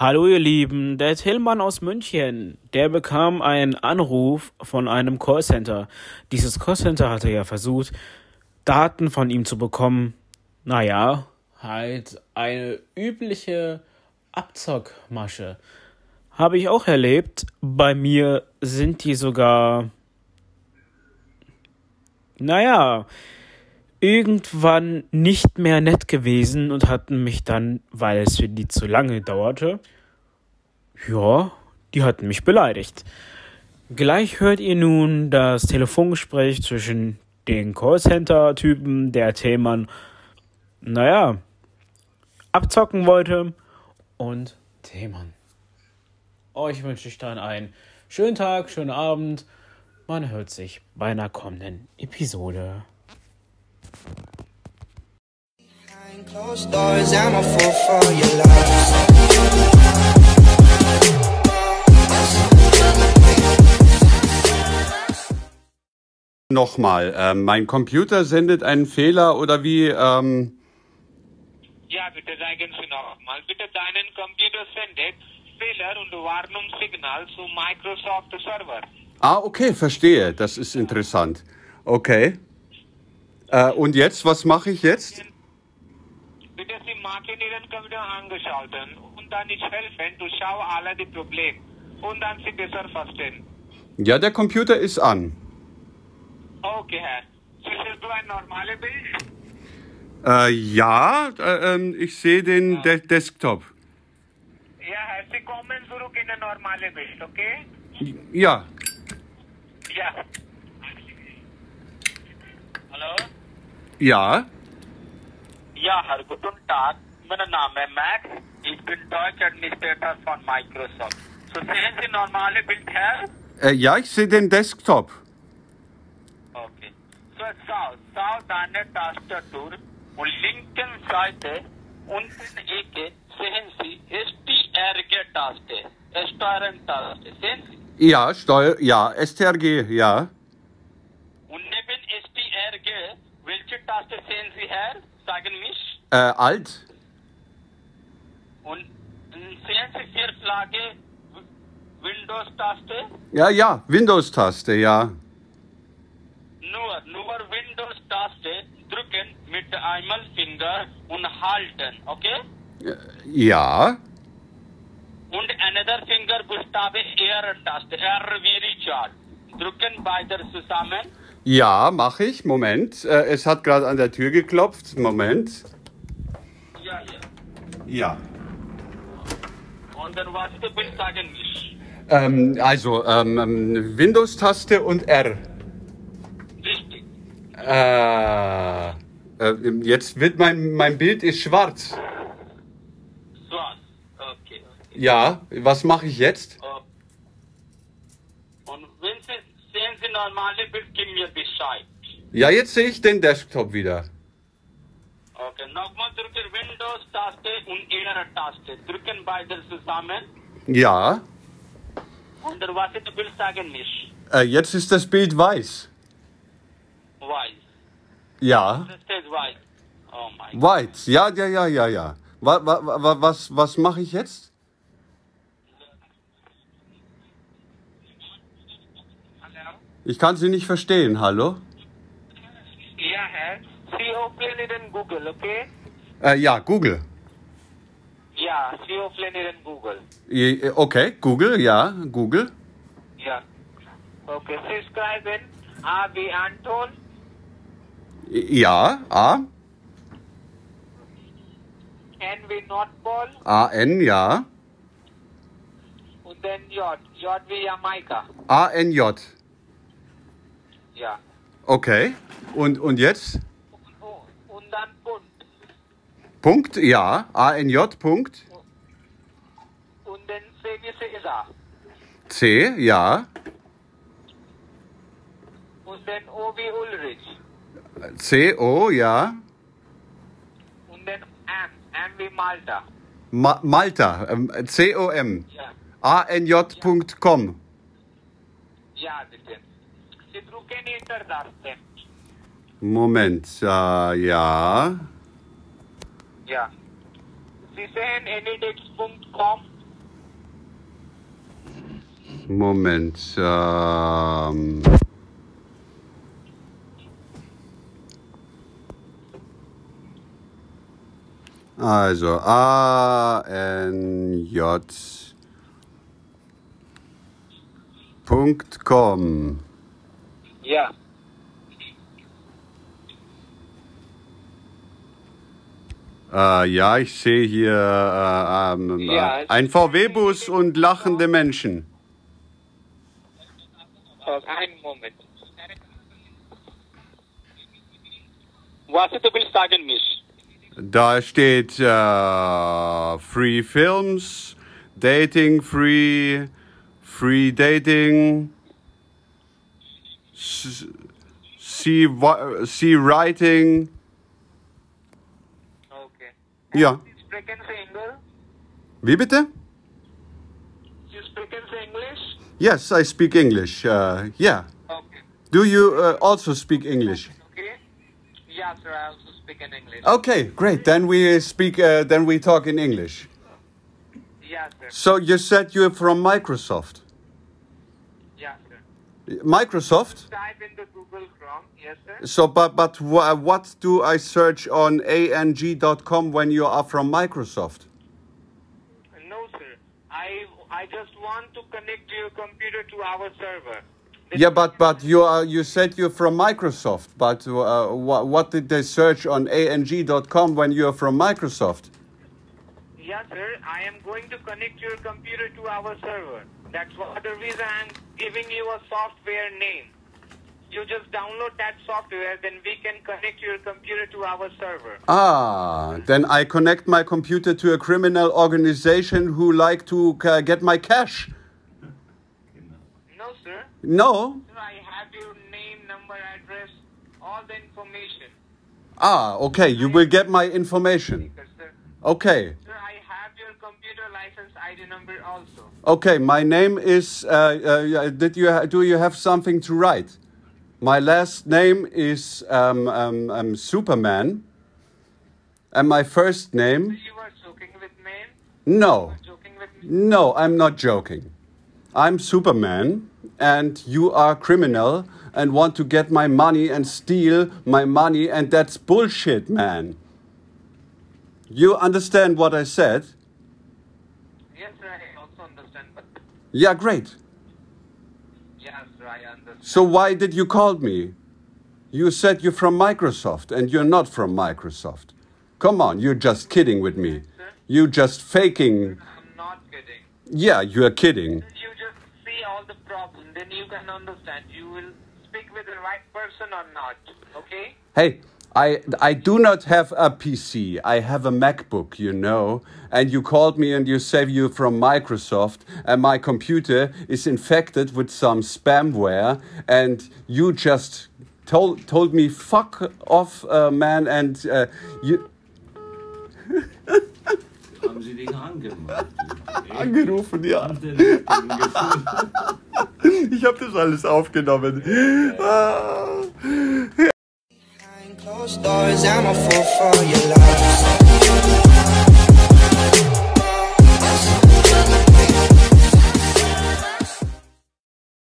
Hallo ihr Lieben, der Tillmann aus München, der bekam einen Anruf von einem Callcenter. Dieses Callcenter hatte ja versucht, Daten von ihm zu bekommen. Naja, halt eine übliche Abzockmasche. Habe ich auch erlebt. Bei mir sind die sogar... naja, irgendwann nicht mehr nett gewesen und hatten mich dann, weil es für die zu lange dauerte, ja, die hatten mich beleidigt. Gleich hört ihr nun das Telefongespräch zwischen den Callcenter-Typen, der Tillmann, naja, abzocken wollte und Tillmann. Euch wünsche ich dann einen schönen Tag, schönen Abend. Man hört sich bei einer kommenden Episode. Closed doors, I'm a fool for your love. Nochmal, mein Computer sendet einen Fehler oder wie? Ja, bitte sagen Sie nochmal. Bitte deinen Computer sendet Fehler und Warnungssignal zu Microsoft Server. Ah, okay, verstehe. Das ist interessant. Okay. Und jetzt, was mache ich jetzt? Bitte Sie machen Ihren Computer angeschalten und dann ich helfen, du schau alle die Probleme und dann Sie besser verstehen. Ja, der Computer ist an. Okay, Herr. Siehst du ein normales Bild? Ja, ich sehe den ja. Desktop. Ja, Herr, Sie kommen zurück in ein normales Bild, okay? Ja. Ja. Hallo? Ja. Ja, Herr, guten Tag. Mein Name ist Max. Ich bin Deutscher Administrator von Microsoft. So sehen Sie normale Bild, Herr? Ja, ich sehe den Desktop. Okay. So, schau deine Tastatur und linken Seite, unten Ecke, sehen Sie STRG-Taste. Steuern-Taste. Sehen Sie? Ja, STRG, ja. Und neben STRG, welche Taste sehen Sie, Herr? Sagen mich? Alt. Und sehen Sie vier Flagge Windows-Taste? Ja, Windows-Taste, ja. Nur Windows-Taste drücken mit einmal Finger und halten, okay? Ja. Und another Finger Buchstabe R-Taste, R wie Richard. Drücken beide zusammen. Ja, mache ich. Moment. Es hat gerade an der Tür geklopft. Moment. Ja, ja. Ja. Und dann was du willst sagen nicht. Windows-Taste und R. Richtig. Jetzt wird mein Bild ist schwarz. Schwarz, okay. Ja, was mache ich jetzt? Normale Bild, gib mir Bescheid. Ja, jetzt sehe ich den Desktop wieder. Okay, nochmal drücken Windows-Taste und R-Taste. Drücken beide zusammen. Ja. Und dann was ist das Bild sagen nicht? Jetzt ist das Bild weiß. Weiß. Ja. Das ist weiß. Oh mein Gott. White, ja. Was mache ich jetzt? Ich kann Sie nicht verstehen, hallo? Ja, Herr. Sie öffnen Ihren Google, okay? Ja, Google. Ja, Sie öffnen Ihren Google. Okay, Google, ja, Google. Ja. Okay, Sie schreiben A wie Anton? Ja, A. N wie Nordpol? A, N, ja. Und dann J, J wie Jamaika. A, N, J. Ja. Okay. Und jetzt? Und dann Punkt. Punkt, ja. A-N-J, Punkt. Und dann C wie Cäsar. C, ja. Und dann O wie Ulrich. C, O, ja. Und dann M, M wie Malta. Malta, C-O-M. Ja. A-N-J.com. Ja, bitte. Moment, ja. Ja. Sie sehen anydex.com? Moment. Also ANJ.com. Ja. Ja, ich sehe hier ein VW-Bus und lachende Menschen. Einen Moment. Was du willst sagen, mich? Da steht Free Films, Dating Free, Free Dating, See Writing. Ja. Wie bitte? You speak English? Yes, I speak English. Yeah. Okay. Do you also speak English? Okay. Yeah, sir, I also speak in English. Okay, great. Then we speak. Then we talk in English. Yeah, sir. So you said you're from Microsoft. Yeah, sir. Microsoft. Type into Google Chrome. Yes, sir. So, but what do I search on ANJ.com when you are from Microsoft? No, sir. I just want to connect your computer to our server. Yeah, but you said you're from Microsoft. But what did they search on ANJ.com when you're from Microsoft? Yeah, sir. I am going to connect your computer to our server. That's the reason I'm giving you a software name. You just download that software, then we can connect your computer to our server. Ah, then I connect my computer to a criminal organization who like to get my cash. No, sir. No? Sir, I have your name, number, address, all the information. Ah, okay, you will get my information. Okay. Sir, I have your computer license ID number also. Okay, my name is... do you have something to write? My last name is Superman, and my first name... You are joking with me? No. You are joking with me? No, I'm not joking. I'm Superman, and you are criminal, and want to get my money and steal my money, and that's bullshit, man. You understand what I said? Yes, sir, I also understand. But... Yeah, great. So why did you call me? You said you're from Microsoft, and you're not from Microsoft. Come on, you're just kidding with me. You're just faking. I'm not kidding. Yeah, you're kidding. You just see all the problem, then you can understand. You will speak with the right person or not, okay? Hey, I do not have a PC. I have a MacBook, you know. And you called me and you say you're from Microsoft and my computer is infected with some spamware and you just told me fuck off, man, and you... Haben Sie den angemacht? Angerufen, ja. Ich habe das alles aufgenommen. Closed doors, I'm a fool for your lies.